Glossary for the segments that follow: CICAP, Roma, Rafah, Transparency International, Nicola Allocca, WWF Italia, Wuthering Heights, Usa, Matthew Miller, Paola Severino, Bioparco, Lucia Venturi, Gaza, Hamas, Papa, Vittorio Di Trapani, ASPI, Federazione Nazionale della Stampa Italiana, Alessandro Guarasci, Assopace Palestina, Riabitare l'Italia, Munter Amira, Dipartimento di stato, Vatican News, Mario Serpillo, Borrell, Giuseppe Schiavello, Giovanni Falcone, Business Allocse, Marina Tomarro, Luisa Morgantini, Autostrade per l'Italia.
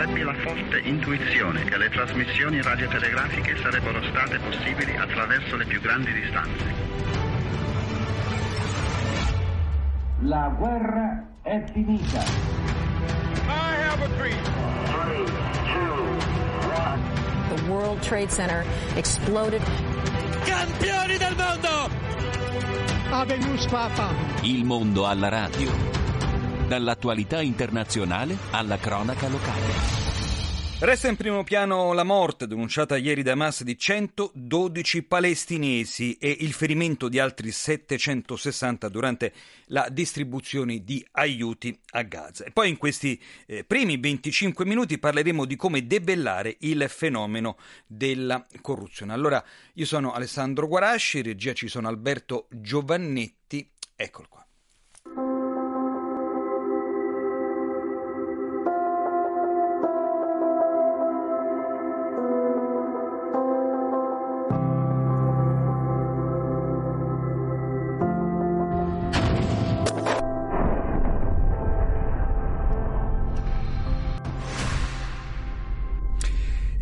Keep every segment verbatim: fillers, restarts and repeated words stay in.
avrebbe la forte intuizione che le trasmissioni radiotelegrafiche sarebbero state possibili attraverso le più grandi distanze. La guerra è finita. I have a dream. Three, two, one. The World Trade Center exploded. Campioni del mondo! Avenus Papa. Il mondo alla radio. Dall'attualità internazionale alla cronaca locale. Resta in primo piano la morte denunciata ieri da Hamas di centododici palestinesi e il ferimento di altri settecentosessanta durante la distribuzione di aiuti a Gaza. E poi in questi eh, primi venticinque minuti parleremo di come debellare il fenomeno della corruzione. Allora, io sono Alessandro Guarasci, in regia ci sono Alberto Giovannetti, eccolo qua.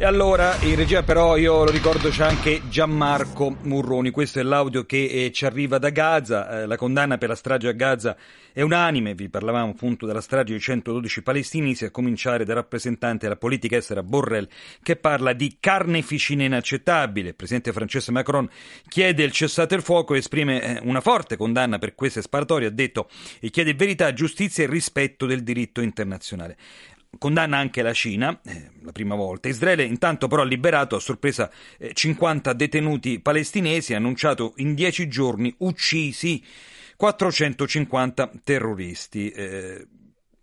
E allora, in regia però, io lo ricordo, c'è anche Gianmarco Murroni. Questo è l'audio che eh, ci arriva da Gaza. Eh, la condanna per la strage a Gaza è unanime. Vi parlavamo appunto della strage di centododici palestinesi, a cominciare dal rappresentante della politica estera Borrell, che parla di carneficina inaccettabile. Il presidente francese Macron chiede il cessate il fuoco e esprime una forte condanna per queste sparatorie. Ha detto e chiede verità, giustizia e rispetto del diritto internazionale. Condanna anche la Cina, eh, la prima volta. Israele intanto però ha liberato a sorpresa eh, cinquanta detenuti palestinesi, ha annunciato in dieci giorni uccisi quattrocentocinquanta terroristi. Eh,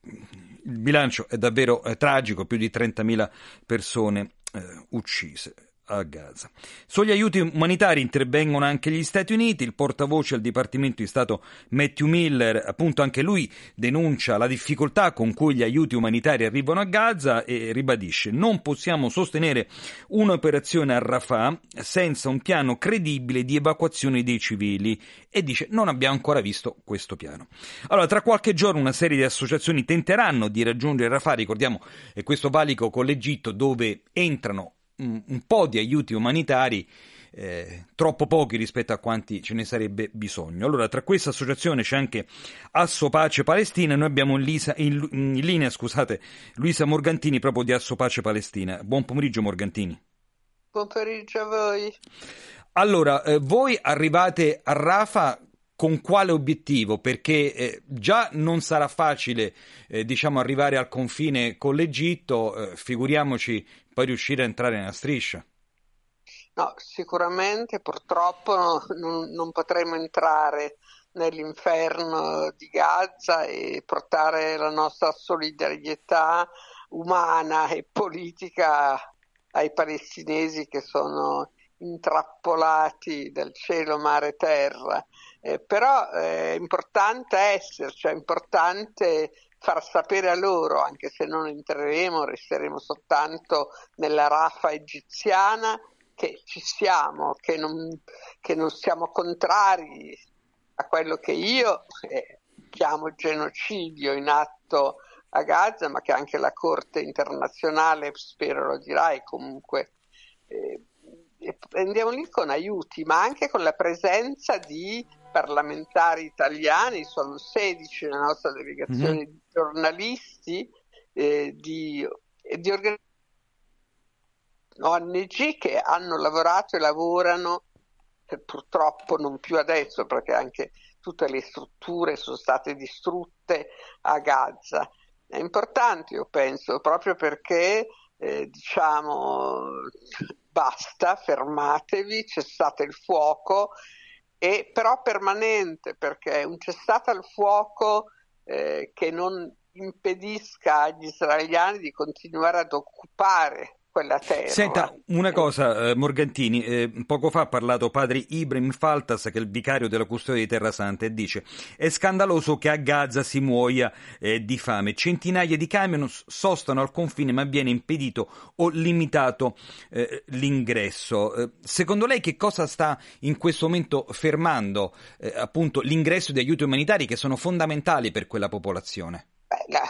il bilancio è davvero eh, tragico, più di trentamila persone eh, uccise a Gaza. Sugli aiuti umanitari intervengono anche gli Stati Uniti. Il portavoce al Dipartimento di Stato Matthew Miller, appunto anche lui, denuncia la difficoltà con cui gli aiuti umanitari arrivano a Gaza e ribadisce: non possiamo sostenere un'operazione a Rafah senza un piano credibile di evacuazione dei civili, e dice non abbiamo ancora visto questo piano. Allora, tra qualche giorno una serie di associazioni tenteranno di raggiungere Rafah, ricordiamo è questo valico con l'Egitto dove entrano un po' di aiuti umanitari, eh, troppo pochi rispetto a quanti ce ne sarebbe bisogno. Allora, tra questa associazione c'è anche Assopace Palestina. Noi abbiamo in, Lisa, in, in linea scusate, Luisa Morgantini proprio di Assopace Palestina. Buon pomeriggio Morgantini. Buon pomeriggio a voi. Allora, eh, voi arrivate a Rafah con quale obiettivo? Perché eh, già non sarà facile eh, diciamo arrivare al confine con l'Egitto, eh, figuriamoci poi riuscire a entrare nella striscia. No, sicuramente purtroppo no, non, non potremo entrare nell'inferno di Gaza e portare la nostra solidarietà umana e politica ai palestinesi che sono intrappolati dal cielo, mare e terra. Eh, però è importante esserci, è importante far sapere a loro, anche se non entreremo, resteremo soltanto nella Rafah egiziana, che ci siamo, che non, che non siamo contrari a quello che io eh, chiamo genocidio in atto a Gaza, ma che anche la Corte internazionale, spero lo dirà, e comunque eh, andiamo lì con aiuti, ma anche con la presenza di parlamentari italiani, sono sedici nella nostra delegazione, mm-hmm. di giornalisti, eh, di, di organizzazioni O N G che hanno lavorato e lavorano, eh, purtroppo non più adesso perché anche tutte le strutture sono state distrutte a Gaza. È importante, io penso, proprio perché eh, diciamo basta, fermatevi, cessate il fuoco. E però permanente, perché un cessate al fuoco eh, che non impedisca agli israeliani di continuare ad occupare quella terra. Senta, una cosa eh, Morgantini, eh, poco fa ha parlato padre Ibrahim Faltas, che è il vicario della custodia di Terra Santa, e dice è scandaloso che a Gaza si muoia eh, di fame, centinaia di camion sostano al confine ma viene impedito o limitato eh, l'ingresso. Eh, secondo lei che cosa sta in questo momento fermando eh, appunto l'ingresso di aiuti umanitari che sono fondamentali per quella popolazione? Beh, la...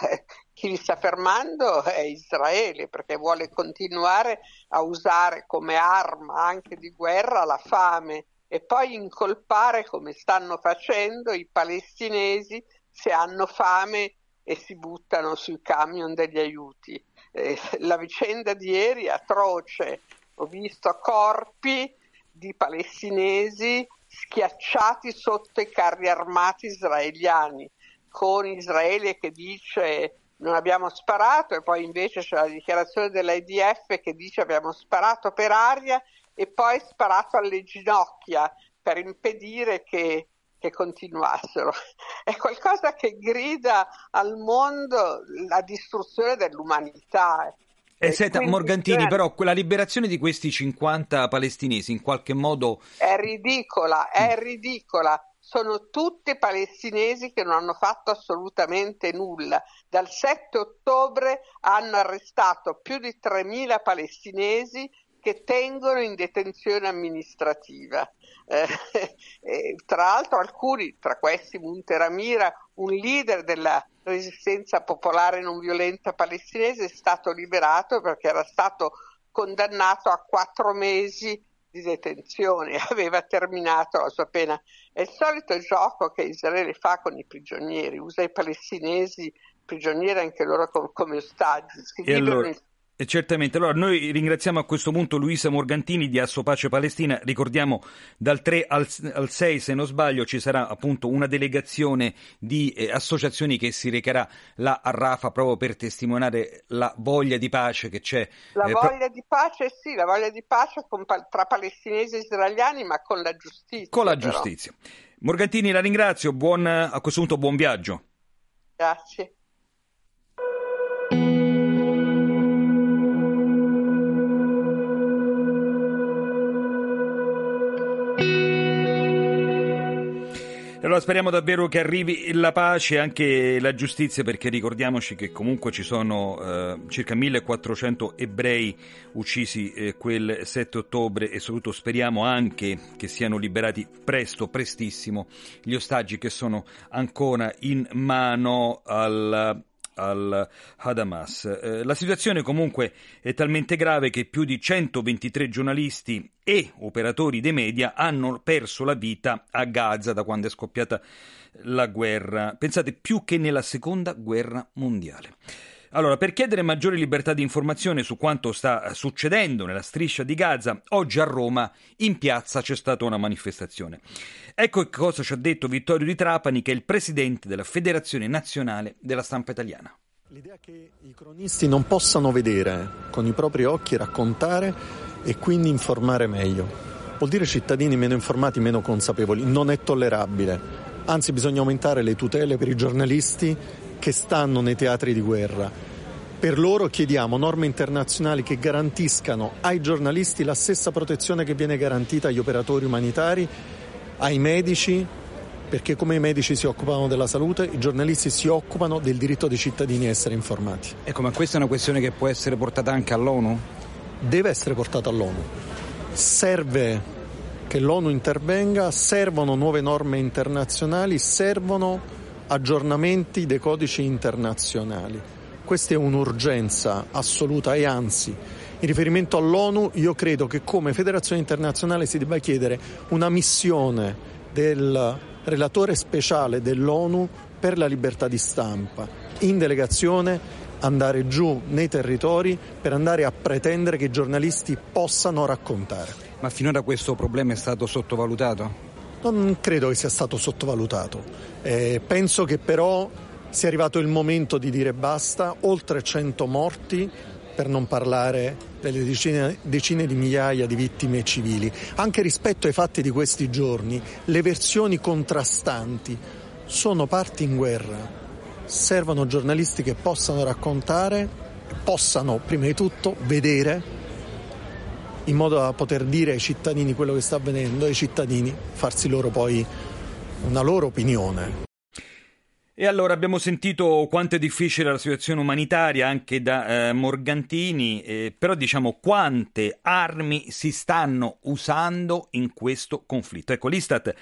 Chi li sta fermando è Israele, perché vuole continuare a usare come arma anche di guerra la fame e poi incolpare, come stanno facendo, i palestinesi se hanno fame e si buttano sui camion degli aiuti. Eh, la vicenda di ieri è atroce. Ho visto corpi di palestinesi schiacciati sotto i carri armati israeliani, con Israele che dice non abbiamo sparato e poi invece c'è la dichiarazione dell'I D F che dice abbiamo sparato per aria e poi sparato alle ginocchia per impedire che, che continuassero. È qualcosa che grida al mondo la distruzione dell'umanità. E eh, senta, quindi, Morgantini, però la liberazione di questi cinquanta palestinesi in qualche modo... È ridicola, è ridicola. Sono tutti palestinesi che non hanno fatto assolutamente nulla. Dal sette ottobre hanno arrestato più di tremila palestinesi che tengono in detenzione amministrativa. Eh, eh, tra l'altro alcuni, tra questi Munter Amira, un leader della resistenza popolare non violenta palestinese, è stato liberato perché era stato condannato a quattro mesi di detenzione, aveva terminato la sua pena. È il solito gioco che Israele fa con i prigionieri, usa i palestinesi prigionieri anche loro com- come ostaggi. Si E certamente, allora noi ringraziamo a questo punto Luisa Morgantini di Assopace Palestina. Ricordiamo dal tre al sei, se non sbaglio, ci sarà appunto una delegazione di eh, associazioni che si recherà là a Rafah proprio per testimoniare la voglia di pace che c'è. La eh, voglia pro... di pace, sì, la voglia di pace con, tra palestinesi e israeliani, ma con la giustizia. Con la però. giustizia. Morgantini, la ringrazio, buon, a questo punto buon viaggio. Grazie. Allora speriamo davvero che arrivi la pace e anche la giustizia, perché ricordiamoci che comunque ci sono eh, circa millequattrocento ebrei uccisi eh, quel sette ottobre e soprattutto speriamo anche che siano liberati presto, prestissimo, gli ostaggi che sono ancora in mano al... al Hamas. Eh, la situazione comunque è talmente grave che più di centoventitré giornalisti e operatori dei media hanno perso la vita a Gaza da quando è scoppiata la guerra. Pensate, più che nella seconda guerra mondiale. Allora, per chiedere maggiore libertà di informazione su quanto sta succedendo nella striscia di Gaza, oggi a Roma in piazza c'è stata una manifestazione. Ecco cosa ci ha detto Vittorio Di Trapani, che è il presidente della Federazione Nazionale della Stampa Italiana. L'idea che i cronisti non possano vedere con i propri occhi, raccontare e quindi informare meglio. Vuol dire cittadini meno informati, meno consapevoli. Non è tollerabile. Anzi, bisogna aumentare le tutele per i giornalisti che stanno nei teatri di guerra. Per loro chiediamo norme internazionali che garantiscano ai giornalisti la stessa protezione che viene garantita agli operatori umanitari, ai medici, perché come i medici si occupano della salute, i giornalisti si occupano del diritto dei cittadini a essere informati. Ecco, ma questa è una questione che può essere portata anche all'ONU? Deve essere portata all'ONU. Serve che l'ONU intervenga, servono nuove norme internazionali, servono aggiornamenti dei codici internazionali. Questa è un'urgenza assoluta e anzi, in riferimento all'ONU, io credo che come Federazione Internazionale si debba chiedere una missione del relatore speciale dell'ONU per la libertà di stampa, in delegazione andare giù nei territori per andare a pretendere che i giornalisti possano raccontare. Ma finora questo problema è stato sottovalutato? Non credo che sia stato sottovalutato, eh, penso che però sia arrivato il momento di dire basta, oltre cento morti, per non parlare delle decine, decine di migliaia di vittime civili. Anche rispetto ai fatti di questi giorni, le versioni contrastanti sono parti in guerra, servono giornalisti che possano raccontare, possano prima di tutto vedere, in modo da poter dire ai cittadini quello che sta avvenendo e ai cittadini farsi loro poi una loro opinione. E allora abbiamo sentito quanto è difficile la situazione umanitaria anche da eh, Morgantini, eh, però diciamo quante armi si stanno usando in questo conflitto. Ecco, l'Istat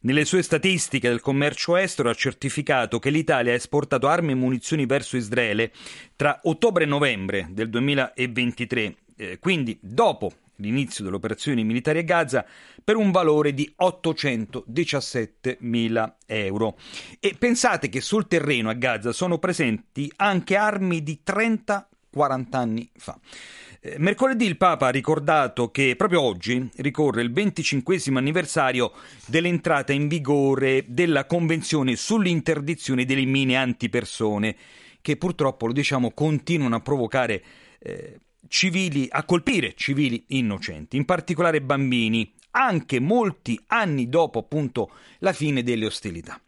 Nelle sue statistiche del commercio estero ha certificato che l'Italia ha esportato armi e munizioni verso Israele tra ottobre e novembre del duemilaventitré, eh, quindi dopo l'inizio delle operazioni militari a Gaza, per un valore di ottocentodiciassette mila euro. E pensate che sul terreno a Gaza sono presenti anche armi di trenta quaranta anni fa. Eh, mercoledì il Papa ha ricordato che proprio oggi ricorre il venticinquesimo anniversario dell'entrata in vigore della Convenzione sull'interdizione delle mine antipersone, che purtroppo, lo diciamo, continuano a provocare eh, civili, a colpire civili innocenti, in particolare bambini, anche molti anni dopo appunto la fine delle ostilità.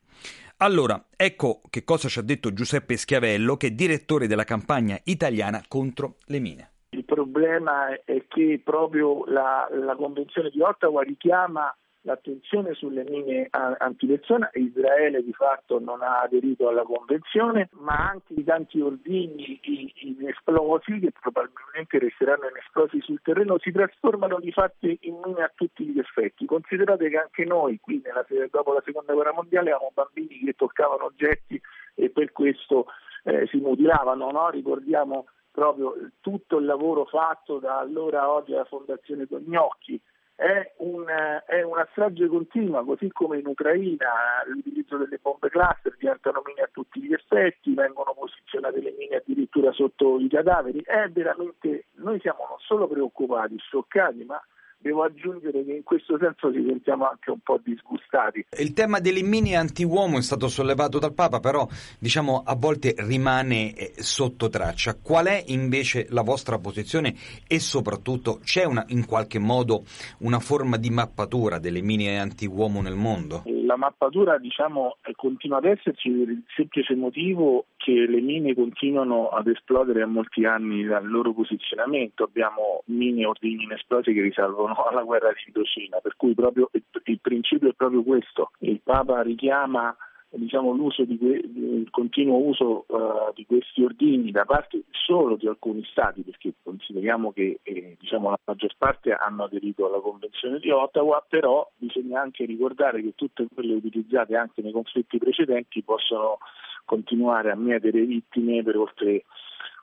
Allora, ecco che cosa ci ha detto Giuseppe Schiavello, che è direttore della campagna italiana contro le mine. Il problema è che proprio la, la Convenzione di Ottawa richiama l'attenzione sulle mine antipersona. Israele di fatto non ha aderito alla Convenzione, ma anche i tanti ordigni inesplosi, che probabilmente resteranno inesplosi sul terreno, si trasformano di fatto in mine a tutti gli effetti. Considerate che anche noi, qui nella, dopo la Seconda Guerra Mondiale, avevamo bambini che toccavano oggetti e per questo eh, si mutilavano, no? Ricordiamo proprio tutto il lavoro fatto da allora a oggi alla Fondazione Tognocchi. È una, è una strage continua, così come in Ucraina l'utilizzo delle bombe cluster diventano mine a tutti gli effetti, vengono posizionate le mine addirittura sotto i cadaveri. È veramente, noi siamo non solo preoccupati, scioccati, ma devo aggiungere che in questo senso ci sentiamo anche un po' disgustati. Il tema delle mine anti-uomo è stato sollevato dal Papa, però diciamo a volte rimane sotto traccia. Qual è invece la vostra posizione e soprattutto c'è una, in qualche modo una forma di mappatura delle mine anti-uomo nel mondo? La mappatura diciamo continua ad esserci per il semplice motivo che le mine continuano ad esplodere a molti anni dal loro posizionamento. Abbiamo mine e ordigni inesplosi che risalgono alla guerra di Indocina, per cui proprio il principio è proprio questo. Il Papa richiama diciamo l'uso di que- il continuo uso uh, di questi ordigni da parte solo di alcuni stati, perché consideriamo che eh, diciamo la maggior parte hanno aderito alla Convenzione di Ottawa, però bisogna anche ricordare che tutte quelle utilizzate anche nei conflitti precedenti possono continuare a mietere vittime per oltre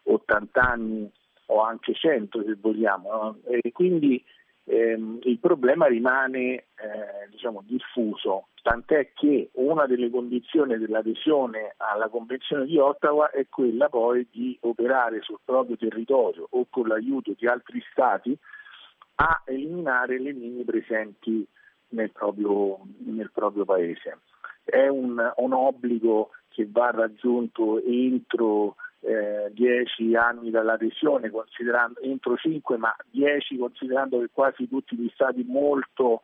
ottanta anni o anche cento se vogliamo, no? E quindi Eh, il problema rimane eh, diciamo diffuso, tant'è che una delle condizioni dell'adesione alla Convenzione di Ottawa è quella poi di operare sul proprio territorio o con l'aiuto di altri stati a eliminare le mine presenti nel proprio, nel proprio paese. È un, un obbligo che va raggiunto entro Eh, dieci anni dall'adesione, considerando entro cinque, ma dieci considerando che quasi tutti gli stati molto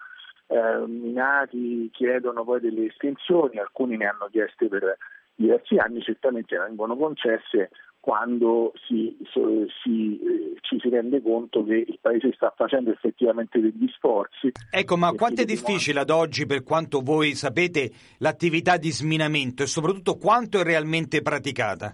eh, minati chiedono poi delle estensioni, alcuni ne hanno chieste per diversi anni, certamente vengono concesse quando si, so, si, eh, ci si rende conto che il Paese sta facendo effettivamente degli sforzi. Ecco, ma quanto è difficile ad oggi, per quanto voi sapete, l'attività di sminamento e soprattutto quanto è realmente praticata?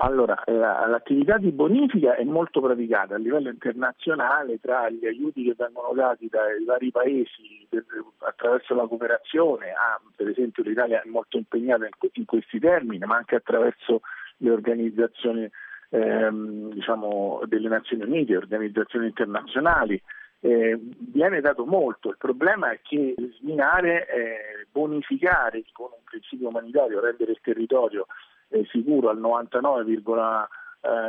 Allora, la, l'attività di bonifica è molto praticata a livello internazionale tra gli aiuti che vengono dati dai vari paesi per, attraverso la cooperazione, ah, per esempio l'Italia è molto impegnata in, in questi termini, ma anche attraverso le organizzazioni ehm, diciamo, delle Nazioni Unite, organizzazioni internazionali. Eh, viene dato molto. Il problema è che sminare, eh, bonificare con un principio umanitario, rendere il territorio eh, sicuro al novantanove virgola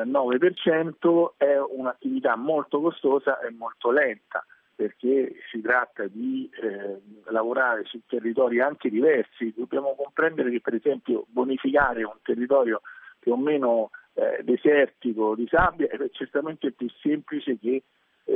nove per cento è un'attività molto costosa e molto lenta, perché si tratta di eh, lavorare su territori anche diversi. Dobbiamo comprendere che per esempio bonificare un territorio più o meno eh, desertico di sabbia è certamente più semplice che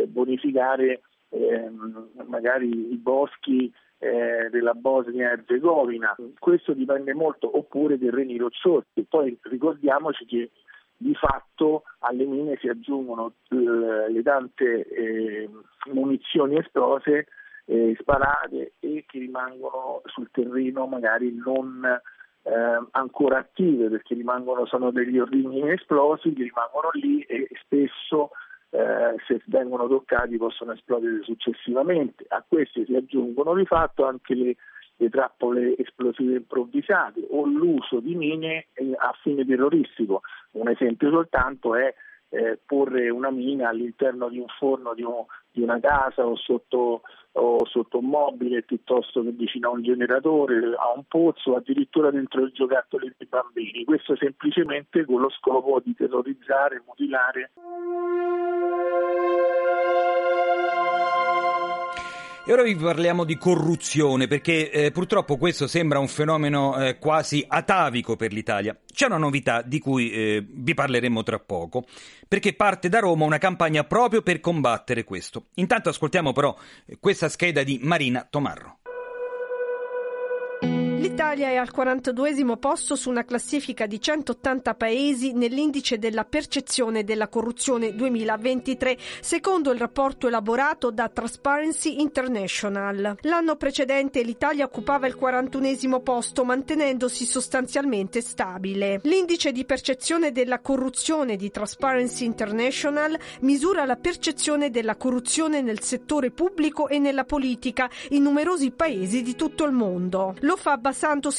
bonificare ehm, magari i boschi eh, della Bosnia e Erzegovina. Questo dipende molto, oppure terreni rocciosi. Poi ricordiamoci che di fatto alle mine si aggiungono eh, le tante eh, munizioni esplose, eh, sparate e che rimangono sul terreno magari non eh, ancora attive, perché rimangono, sono degli ordigni inesplosi che rimangono lì e spesso Eh, se vengono toccati possono esplodere successivamente. A queste si aggiungono di fatto anche le, le trappole esplosive improvvisate o l'uso di mine a fine terroristico. Un esempio soltanto è eh, porre una mina all'interno di un forno di, un, di una casa o sotto, o sotto un mobile, piuttosto che vicino a un generatore, a un pozzo, addirittura dentro il giocattolo dei bambini. Questo semplicemente con lo scopo di terrorizzare, mutilare. E ora vi parliamo di corruzione, perché eh, purtroppo questo sembra un fenomeno eh, quasi atavico per l'Italia. C'è una novità di cui eh, vi parleremo tra poco, perché parte da Roma una campagna proprio per combattere questo. Intanto ascoltiamo però questa scheda di Marina Tomarro. L'Italia è al quarantaduesimo posto su una classifica di centottanta paesi nell'Indice della percezione della corruzione duemilaventitré, secondo il rapporto elaborato da Transparency International. L'anno precedente l'Italia occupava il quarantunesimo posto, mantenendosi sostanzialmente stabile. L'Indice di percezione della corruzione di Transparency International misura la percezione della corruzione nel settore pubblico e nella politica in numerosi paesi di tutto il mondo. Lo fa basandosi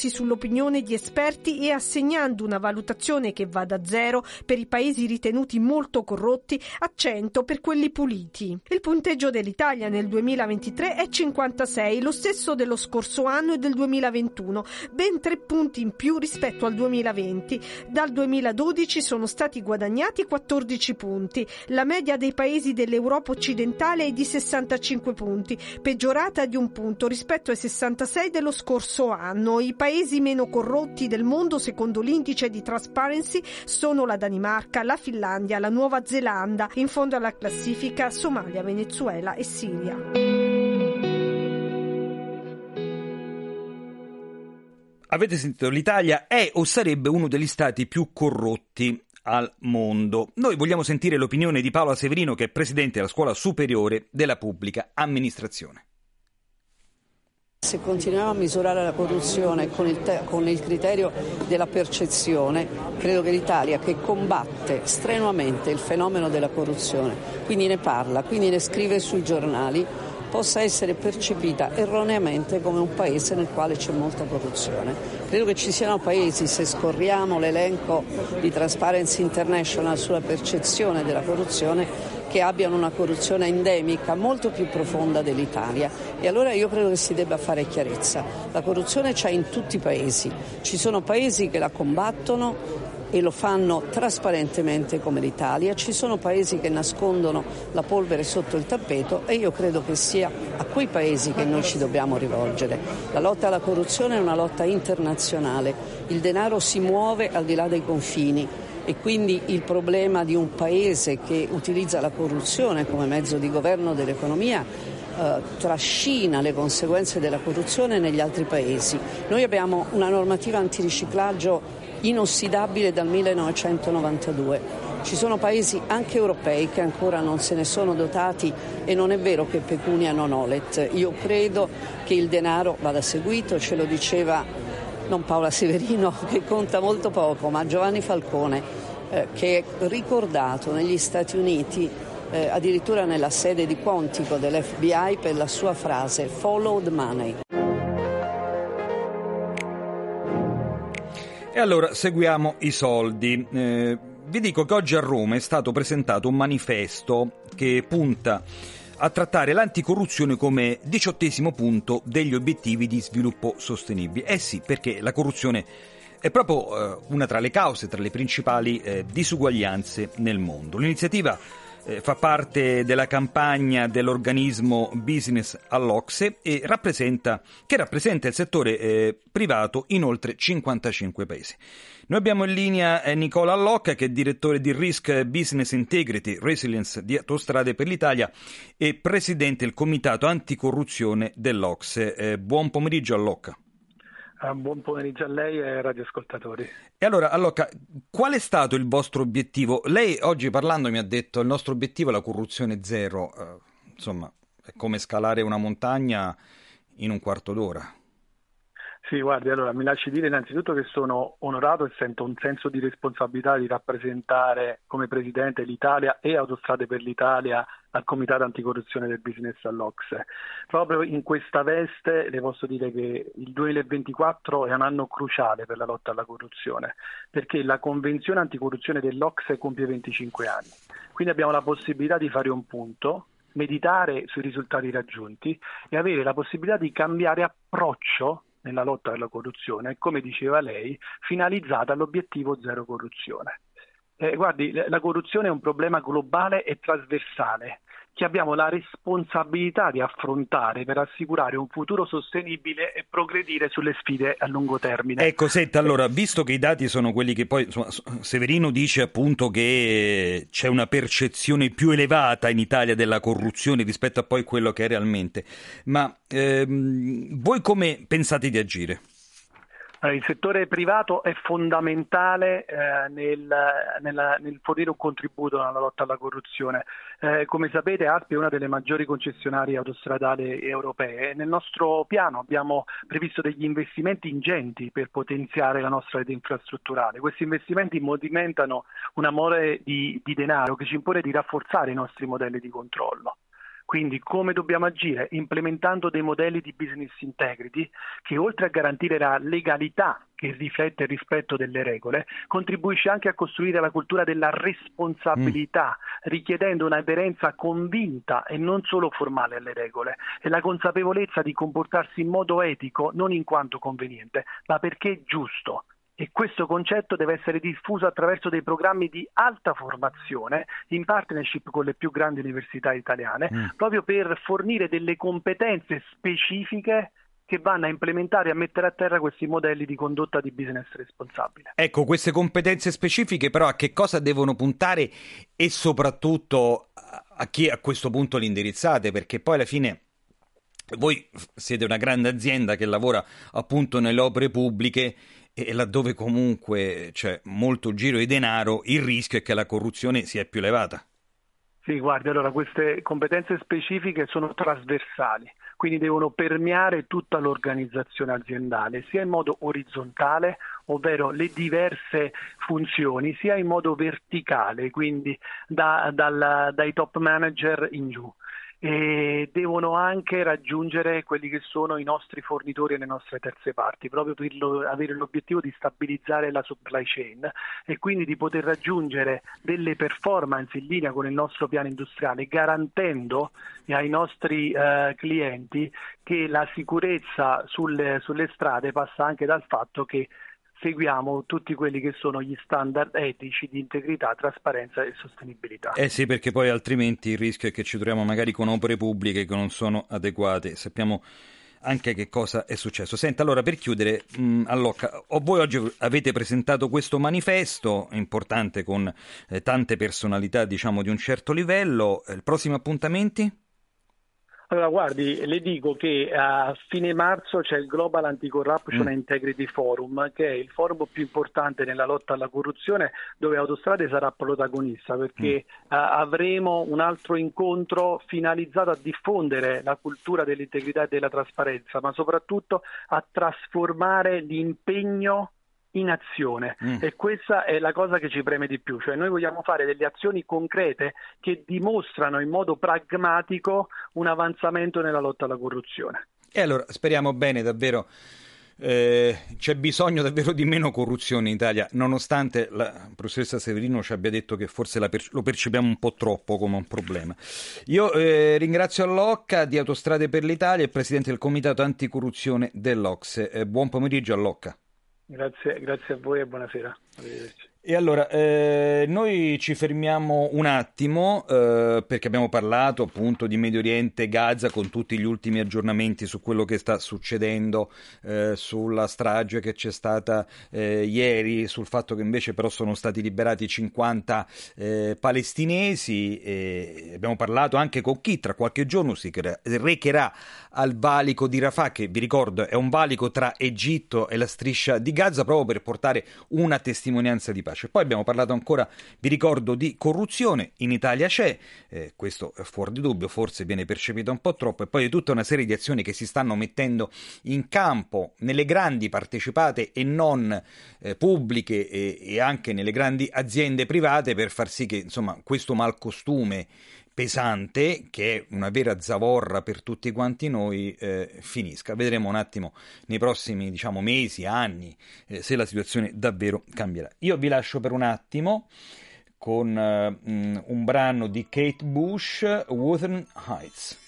sull'opinione di esperti e assegnando una valutazione che va da zero per i paesi ritenuti molto corrotti a cento per quelli puliti. Il punteggio dell'Italia nel duemilaventitré è cinquantasei, lo stesso dello scorso anno e del duemilaventuno, ben tre punti in più rispetto al duemilaventi. Dal duemiladodici sono stati guadagnati quattordici punti. La media dei paesi dell'Europa occidentale è di sessantacinque punti, peggiorata di un punto rispetto ai sessantasei dello scorso anno. I paesi meno corrotti del mondo, secondo l'Indice di Transparency, sono la Danimarca, la Finlandia, la Nuova Zelanda, in fondo alla classifica Somalia, Venezuela e Siria. Avete sentito, l'Italia è o sarebbe uno degli stati più corrotti al mondo. Noi vogliamo sentire l'opinione di Paola Severino, che è presidente della Scuola Superiore della Pubblica Amministrazione. Se continuiamo a misurare la corruzione con il, te- con il criterio della percezione, credo che l'Italia, che combatte strenuamente il fenomeno della corruzione, quindi ne parla, quindi ne scrive sui giornali, possa essere percepita erroneamente come un paese nel quale c'è molta corruzione. Credo che ci siano paesi, se scorriamo l'elenco di Transparency International sulla percezione della corruzione, che abbiano una corruzione endemica molto più profonda dell'Italia, e allora io credo che si debba fare chiarezza. La corruzione c'è in tutti i paesi, ci sono paesi che la combattono e lo fanno trasparentemente come l'Italia, ci sono paesi che nascondono la polvere sotto il tappeto, e io credo che sia a quei paesi che noi ci dobbiamo rivolgere. La lotta alla corruzione è una lotta internazionale, il denaro si muove al di là dei confini, e quindi il problema di un paese che utilizza la corruzione come mezzo di governo dell'economia eh, trascina le conseguenze della corruzione negli altri paesi. Noi abbiamo una normativa antiriciclaggio inossidabile dal millenovecentonovantadue. Ci sono paesi anche europei che ancora non se ne sono dotati, e non è vero che pecunia non olet. Io credo che il denaro vada seguito, ce lo diceva non Paola Severino, che conta molto poco, ma Giovanni Falcone, eh, che è ricordato negli Stati Uniti, eh, addirittura nella sede di Quantico dell'F B I, per la sua frase "Follow the money". E allora seguiamo i soldi. Eh, vi dico che oggi a Roma è stato presentato un manifesto che punta a trattare l'anticorruzione come diciottesimo punto degli obiettivi di sviluppo sostenibile. Eh sì, perché la corruzione è proprio eh, una tra le cause, tra le principali eh, disuguaglianze nel mondo. L'iniziativa eh, fa parte della campagna dell'organismo Business Allocse e rappresenta, che rappresenta il settore eh, privato in oltre cinquantacinque paesi. Noi abbiamo in linea Nicola Allocca, che è direttore di Risk Business Integrity Resilience di Autostrade per l'Italia e presidente del comitato anticorruzione dell'Ocse. Eh, buon pomeriggio Allocca. Ah, buon pomeriggio a lei e ai radioascoltatori. E allora Allocca, qual è stato il vostro obiettivo? Lei oggi parlando mi ha detto il nostro obiettivo è la corruzione zero. Eh, insomma, è come scalare una montagna in un quarto d'ora. Sì, guardi, allora mi lasci dire innanzitutto che sono onorato e sento un senso di responsabilità di rappresentare come presidente l'Italia e Autostrade per l'Italia al Comitato Anticorruzione del Business all'Ocse. Proprio in questa veste le posso dire che il duemilaventiquattro è un anno cruciale per la lotta alla corruzione, perché la Convenzione Anticorruzione dell'Ocse compie venticinque anni. Quindi abbiamo la possibilità di fare un punto, meditare sui risultati raggiunti e avere la possibilità di cambiare approccio nella lotta alla corruzione, come diceva lei, finalizzata all'obiettivo zero corruzione. Eh, guardi, la corruzione è un problema globale e trasversale che abbiamo la responsabilità di affrontare per assicurare un futuro sostenibile e progredire sulle sfide a lungo termine. Ecco, senta, allora, visto che i dati sono quelli che poi, insomma, Severino dice appunto che c'è una percezione più elevata in Italia della corruzione rispetto a poi quello che è realmente, ma ehm, voi come pensate di agire? Il settore privato è fondamentale eh, nel, nella, nel fornire un contributo alla lotta alla corruzione. Eh, come sapete, A S P I è una delle maggiori concessionarie autostradali europee. Nel nostro piano abbiamo previsto degli investimenti ingenti per potenziare la nostra rete infrastrutturale. Questi investimenti movimentano una mole di, di denaro che ci impone di rafforzare i nostri modelli di controllo. Quindi come dobbiamo agire? Implementando dei modelli di business integrity che, oltre a garantire la legalità che riflette il rispetto delle regole, contribuisce anche a costruire la cultura della responsabilità, mm. richiedendo un'aderenza convinta e non solo formale alle regole e la consapevolezza di comportarsi in modo etico, non in quanto conveniente, ma perché giusto. E questo concetto deve essere diffuso attraverso dei programmi di alta formazione in partnership con le più grandi università italiane, mm. proprio per fornire delle competenze specifiche che vanno a implementare e a mettere a terra questi modelli di condotta di business responsabile. Ecco, queste competenze specifiche però a che cosa devono puntare e soprattutto a chi a questo punto li indirizzate? Perché poi alla fine voi siete una grande azienda che lavora appunto nelle opere pubbliche e laddove comunque c'è molto giro di denaro, il rischio è che la corruzione sia più elevata. Sì, guardi, allora queste competenze specifiche sono trasversali, quindi devono permeare tutta l'organizzazione aziendale, sia in modo orizzontale, ovvero le diverse funzioni, sia in modo verticale, quindi da, dal, dai top manager in giù. E devono anche raggiungere quelli che sono i nostri fornitori e le nostre terze parti, proprio per lo, avere l'obiettivo di stabilizzare la supply chain e quindi di poter raggiungere delle performance in linea con il nostro piano industriale, garantendo ai nostri eh, clienti che la sicurezza sulle, sulle strade passa anche dal fatto che seguiamo tutti quelli che sono gli standard etici di integrità, trasparenza e sostenibilità. Eh sì, perché poi altrimenti il rischio è che ci troviamo magari con opere pubbliche che non sono adeguate. Sappiamo anche che cosa è successo. Senta, allora per chiudere, mh, Allocca, voi oggi avete presentato questo manifesto importante con eh, tante personalità, diciamo, di un certo livello. Il prossimo appuntamenti? Allora, guardi, le dico che a fine marzo c'è il Global Anti-Corruption mm. Integrity Forum, che è il forum più importante nella lotta alla corruzione, dove Autostrade sarà protagonista, perché mm. uh, avremo un altro incontro finalizzato a diffondere la cultura dell'integrità e della trasparenza, ma soprattutto a trasformare l'impegno in azione mm. e questa è la cosa che ci preme di più, cioè noi vogliamo fare delle azioni concrete che dimostrano in modo pragmatico un avanzamento nella lotta alla corruzione. E allora speriamo bene davvero, eh, c'è bisogno davvero di meno corruzione in Italia, nonostante la professoressa Severino ci abbia detto che forse la perce- lo percepiamo un po' troppo come un problema. Io eh, ringrazio Allocca di Autostrade per l'Italia, il presidente del Comitato Anticorruzione dell'Ocse. Eh, buon pomeriggio Allocca. Grazie, grazie a voi e buonasera. E allora, eh, noi ci fermiamo un attimo eh, perché abbiamo parlato appunto di Medio Oriente, Gaza, con tutti gli ultimi aggiornamenti su quello che sta succedendo, eh, sulla strage che c'è stata eh, ieri, sul fatto che invece però sono stati liberati cinquanta eh, palestinesi. E abbiamo parlato anche con chi tra qualche giorno si recherà al valico di Rafah, che vi ricordo è un valico tra Egitto e la striscia di Gaza, proprio per portare una testimonianza di pace. Poi abbiamo parlato ancora, vi ricordo, di corruzione. In Italia c'è, eh, questo è fuori di dubbio, forse viene percepito un po' troppo, e poi di tutta una serie di azioni che si stanno mettendo in campo nelle grandi partecipate e non eh, pubbliche e, e anche nelle grandi aziende private per far sì che, insomma, questo malcostume pesante, che è una vera zavorra per tutti quanti noi, eh, finisca. Vedremo un attimo nei prossimi diciamo mesi, anni, eh, se la situazione davvero cambierà. Io vi lascio per un attimo con eh, un brano di Kate Bush, Wuthering Heights.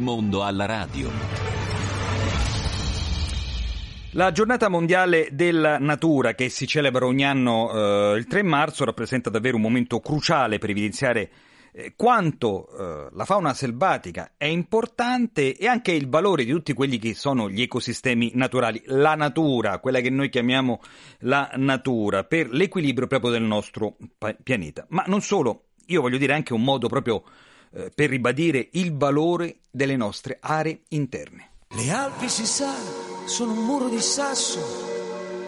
Mondo alla radio. La giornata mondiale della natura, che si celebra ogni anno eh, il tre marzo, rappresenta davvero un momento cruciale per evidenziare eh, quanto eh, la fauna selvatica è importante e anche il valore di tutti quelli che sono gli ecosistemi naturali, la natura, quella che noi chiamiamo la natura, per l'equilibrio proprio del nostro pa- pianeta. Ma non solo, io voglio dire anche un modo proprio per ribadire il valore delle nostre aree interne. Le Alpi, si sa, sono un muro di sasso,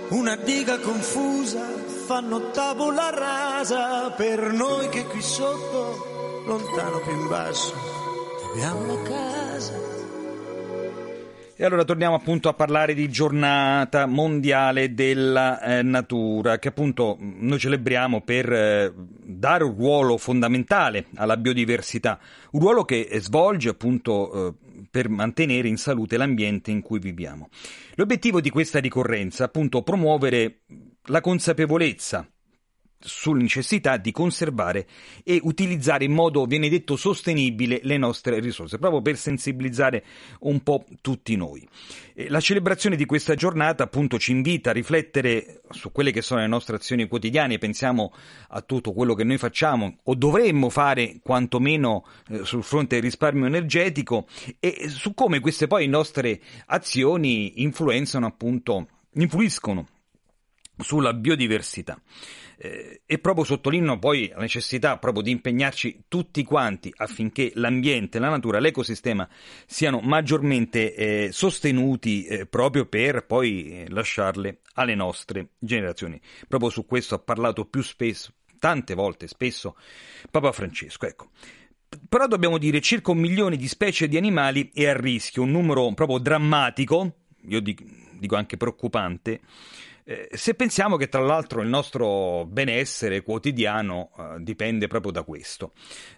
una diga confusa, fanno tavola rasa per noi che qui sotto, lontano più in basso, abbiamo la casa. E allora torniamo appunto a parlare di giornata mondiale della eh, natura, che appunto noi celebriamo per eh, dare un ruolo fondamentale alla biodiversità, un ruolo che svolge appunto eh, per mantenere in salute l'ambiente in cui viviamo. L'obiettivo di questa ricorrenza è appunto promuovere la consapevolezza sulla necessità di conservare e utilizzare in modo, viene detto, sostenibile le nostre risorse, proprio per sensibilizzare un po' tutti noi. La celebrazione di questa giornata appunto ci invita a riflettere su quelle che sono le nostre azioni quotidiane. Pensiamo a tutto quello che noi facciamo o dovremmo fare, quantomeno sul fronte del risparmio energetico, e su come queste poi nostre azioni influenzano appunto, influiscono sulla biodiversità. Eh, e proprio sottolineo poi la necessità proprio di impegnarci tutti quanti affinché l'ambiente, la natura, l'ecosistema siano maggiormente eh, sostenuti eh, proprio per poi eh, lasciarle alle nostre generazioni. Proprio su questo ha parlato più spesso, tante volte spesso, Papa Francesco. Ecco. Però dobbiamo dire circa un milione di specie di animali è a rischio, un numero proprio drammatico, io dico, dico anche preoccupante, Eh, se pensiamo che tra l'altro il nostro benessere quotidiano eh, dipende proprio da questo.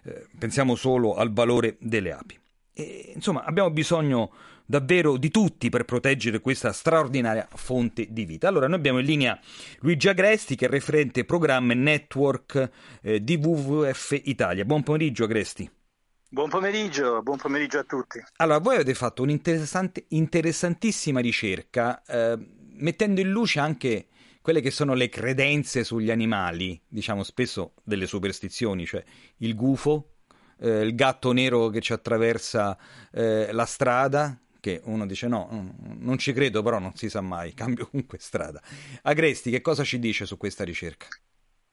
Eh, pensiamo solo al valore delle api. E, insomma, abbiamo bisogno davvero di tutti per proteggere questa straordinaria fonte di vita. Allora, noi abbiamo in linea Luigi Agresti, che è referente programma e network eh, di W W F Italia. Buon pomeriggio, Agresti. Buon pomeriggio, buon pomeriggio a tutti. Allora, voi avete fatto un'interessante, interessantissima ricerca eh, mettendo in luce anche quelle che sono le credenze sugli animali, diciamo spesso delle superstizioni, cioè il gufo, eh, il gatto nero che ci attraversa eh, la strada, che uno dice no, non ci credo, però non si sa mai, cambio comunque strada. Agresti, che cosa ci dice su questa ricerca?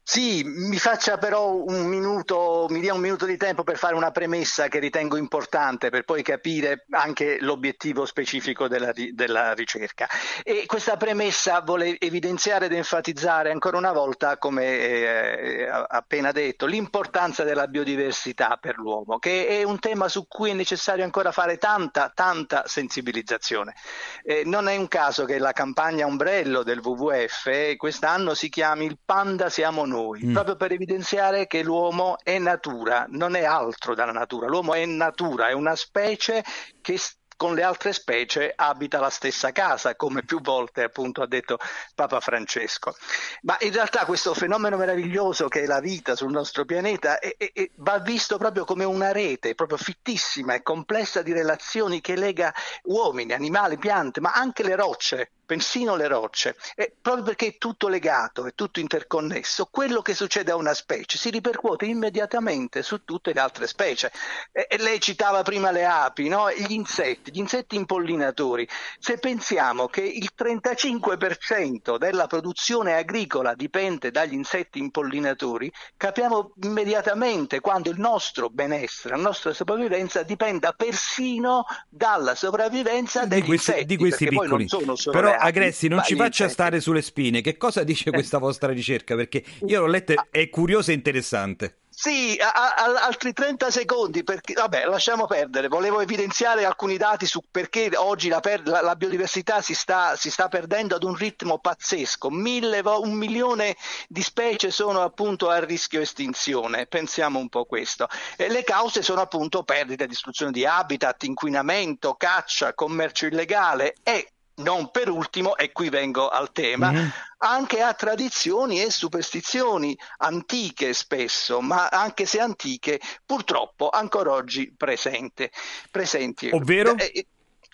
Sì, mi faccia però un minuto, mi dia un minuto di tempo per fare una premessa che ritengo importante per poi capire anche l'obiettivo specifico della, della ricerca. E questa premessa vuole evidenziare ed enfatizzare ancora una volta, come eh, appena detto, l'importanza della biodiversità per l'uomo, che è un tema su cui è necessario ancora fare tanta, tanta sensibilizzazione. Eh, non è un caso che la campagna ombrello del W W F quest'anno si chiami Il Panda Siamo Noi. Noi, mm. proprio per evidenziare che l'uomo è natura, non è altro dalla natura. L'uomo è natura, è una specie che st- con le altre specie abita la stessa casa, come più volte appunto ha detto Papa Francesco. Ma in realtà questo fenomeno meraviglioso che è la vita sul nostro pianeta è, è, è, va visto proprio come una rete proprio fittissima e complessa di relazioni che lega uomini, animali, piante, ma anche le rocce, persino le rocce. E proprio perché è tutto legato, è tutto interconnesso, quello che succede a una specie si ripercuote immediatamente su tutte le altre specie. E, e lei citava prima le api, no? Gli insetti, gli insetti impollinatori. Se pensiamo che il trentacinque per cento della produzione agricola dipende dagli insetti impollinatori, capiamo immediatamente quanto il nostro benessere, la nostra sopravvivenza dipenda persino dalla sopravvivenza degli di questi, insetti, di questi piccoli. Poi non sono solo Però Agresti, non ci faccia insetti. Stare sulle spine. Che cosa dice questa vostra ricerca? Perché io l'ho letta, è curiosa e interessante. Sì, a, a, altri trenta secondi, perché vabbè, lasciamo perdere. Volevo evidenziare alcuni dati su perché oggi la, per, la, la biodiversità si sta, si sta perdendo ad un ritmo pazzesco. Mille, un milione di specie sono appunto a rischio estinzione, pensiamo un po' questo. E le cause sono appunto perdita, distruzione di habitat, inquinamento, caccia, commercio illegale e, non per ultimo, e qui vengo al tema, mm-hmm. anche a tradizioni e superstizioni antiche spesso, ma anche se antiche, purtroppo ancora oggi presente, presenti. Ovvero? Eh,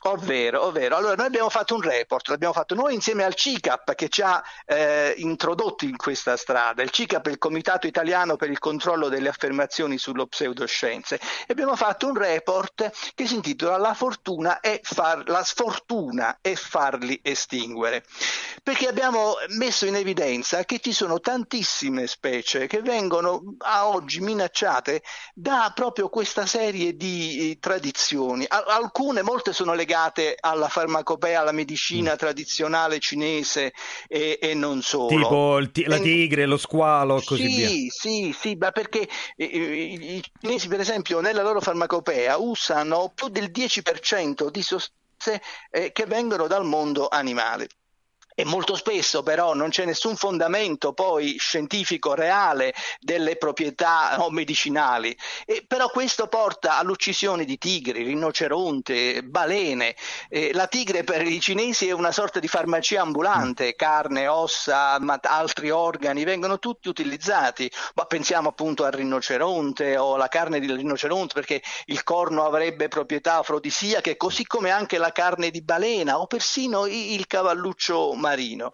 Ovvero, ovvero. Allora, noi abbiamo fatto un report, l'abbiamo fatto noi insieme al C I C A P che ci ha eh, introdotti in questa strada. Il C I C A P è il Comitato Italiano per il Controllo delle Affermazioni sulle Pseudoscienze. E abbiamo fatto un report che si intitola La fortuna e far... la sfortuna e farli estinguere. Perché abbiamo messo in evidenza che ci sono tantissime specie che vengono a oggi minacciate da proprio questa serie di tradizioni. Alcune, molte sono legate legate alla farmacopea, alla medicina tradizionale cinese e, e non solo. Tipo il t- la tigre, lo squalo e così sì, via. Sì, sì, sì, ma perché eh, i cinesi per esempio nella loro farmacopea usano più del dieci per cento di sostanze notizie eh, che vengono dal mondo animale. E molto spesso però non c'è nessun fondamento poi scientifico reale delle proprietà no, medicinali, e però questo porta all'uccisione di tigri, rinoceronte, balene. Eh, la tigre per i cinesi è una sorta di farmacia ambulante, carne, ossa, ma altri organi vengono tutti utilizzati, ma pensiamo appunto al rinoceronte o alla carne del rinoceronte perché il corno avrebbe proprietà afrodisiache, così come anche la carne di balena o persino il cavalluccio marino.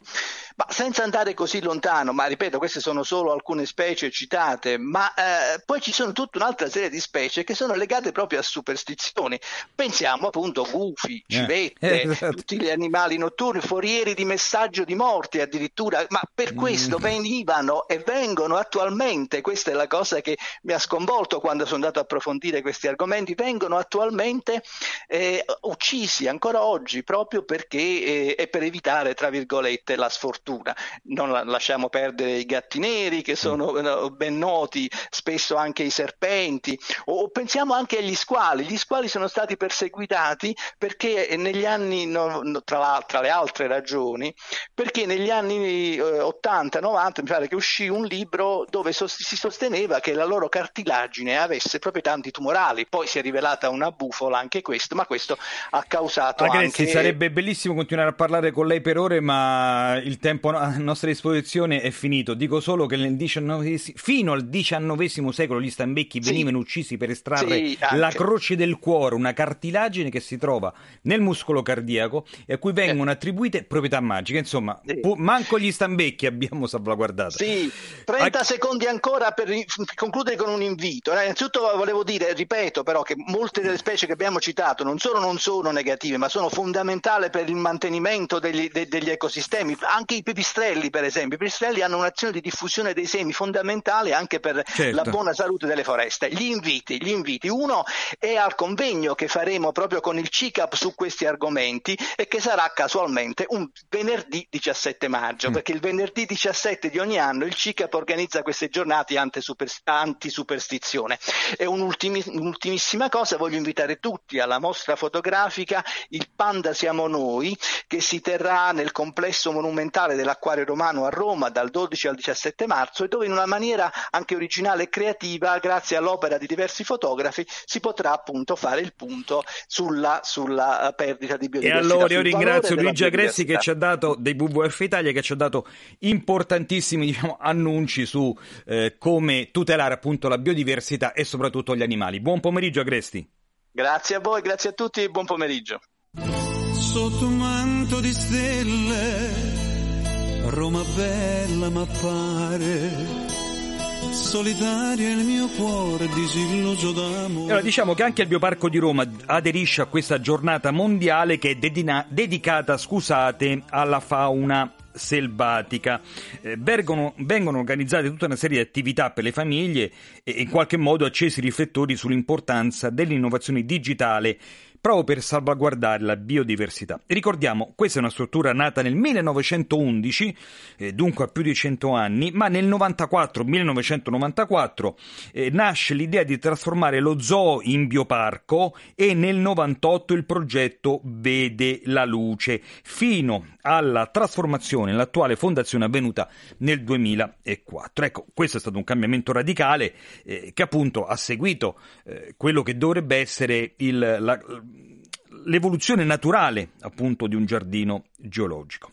Ma senza andare così lontano, ma ripeto, queste sono solo alcune specie citate, ma eh, poi ci sono tutta un'altra serie di specie che sono legate proprio a superstizioni. Pensiamo appunto a gufi, civette, eh, esatto. tutti gli animali notturni, forieri di messaggio di morte addirittura, ma per questo mm. venivano e vengono attualmente, questa è la cosa che mi ha sconvolto quando sono andato a approfondire questi argomenti, vengono attualmente eh, uccisi ancora oggi proprio perché eh, è per evitare tra virgolette la sfortuna. Non la, lasciamo perdere i gatti neri che sono ben noti, spesso anche i serpenti, o, o pensiamo anche agli squali. Gli squali sono stati perseguitati perché negli anni no, no, tra, tra le altre ragioni, perché negli anni eh, ottanta novanta mi pare che uscì un libro dove so, si sosteneva che la loro cartilagine avesse proprietà antitumorali, poi si è rivelata una bufola anche questo, ma questo ha causato Agresti, anche... Sarebbe bellissimo continuare a parlare con lei per ore, ma il tempo a nostra disposizione è finito. Dico solo che nel diciannovesimo, fino al diciannovesimo secolo gli stambecchi sì. venivano uccisi per estrarre sì, la croce del cuore, una cartilagine che si trova nel muscolo cardiaco e a cui vengono attribuite proprietà magiche. Insomma, sì. pu- manco gli stambecchi abbiamo salvaguardato. Sì, trenta a- secondi ancora per ri- concludere con un invito. Innanzitutto volevo dire, ripeto però, che molte delle specie che abbiamo citato non solo non sono negative, ma sono fondamentali per il mantenimento degli, de- degli ecosistemi. Anche i pipistrelli, per esempio, i pipistrelli hanno un'azione di diffusione dei semi fondamentale anche per certo. la buona salute delle foreste. Gli inviti, gli inviti. Uno è al convegno che faremo proprio con il C I C A P su questi argomenti e che sarà casualmente un venerdì diciassette maggio, mm. perché il venerdì diciassette di ogni anno il C I C A P organizza queste giornate anti-superstizione. E un'ultimi, un'ultimissima cosa, voglio invitare tutti alla mostra fotografica Il Panda Siamo Noi, che si terrà nel complesso monumentale dell'Acquario Romano a Roma dal dodici al diciassette marzo, e dove in una maniera anche originale e creativa, grazie all'opera di diversi fotografi, si potrà appunto fare il punto sulla, sulla perdita di biodiversità. E allora io ringrazio Luigi Agresti che ci ha dato, dei W W F Italia, che ci ha dato importantissimi diciamo, annunci su eh, come tutelare appunto la biodiversità e soprattutto gli animali. Buon pomeriggio Agresti. Grazie a voi, grazie a tutti e buon pomeriggio. Sotto un manto di stelle, Roma bella m'appare, solitaria il mio cuore disilluso d'amore. Allora, diciamo che anche il Bioparco di Roma aderisce a questa giornata mondiale che è dedina- dedicata, scusate, alla fauna selvatica. Eh, vengono, vengono organizzate tutta una serie di attività per le famiglie e in qualche modo accesi i riflettori sull'importanza dell'innovazione digitale proprio per salvaguardare la biodiversità. Ricordiamo, questa è una struttura nata nel millenovecentoundici, eh, dunque a più di cento anni, ma nel millenovecentonovantaquattro eh, nasce l'idea di trasformare lo zoo in bioparco e nel novantotto il progetto vede la luce, fino alla trasformazione l'attuale fondazione avvenuta nel duemilaquattro. Ecco, questo è stato un cambiamento radicale eh, che appunto ha seguito eh, quello che dovrebbe essere il la, l'evoluzione naturale appunto di un giardino geologico.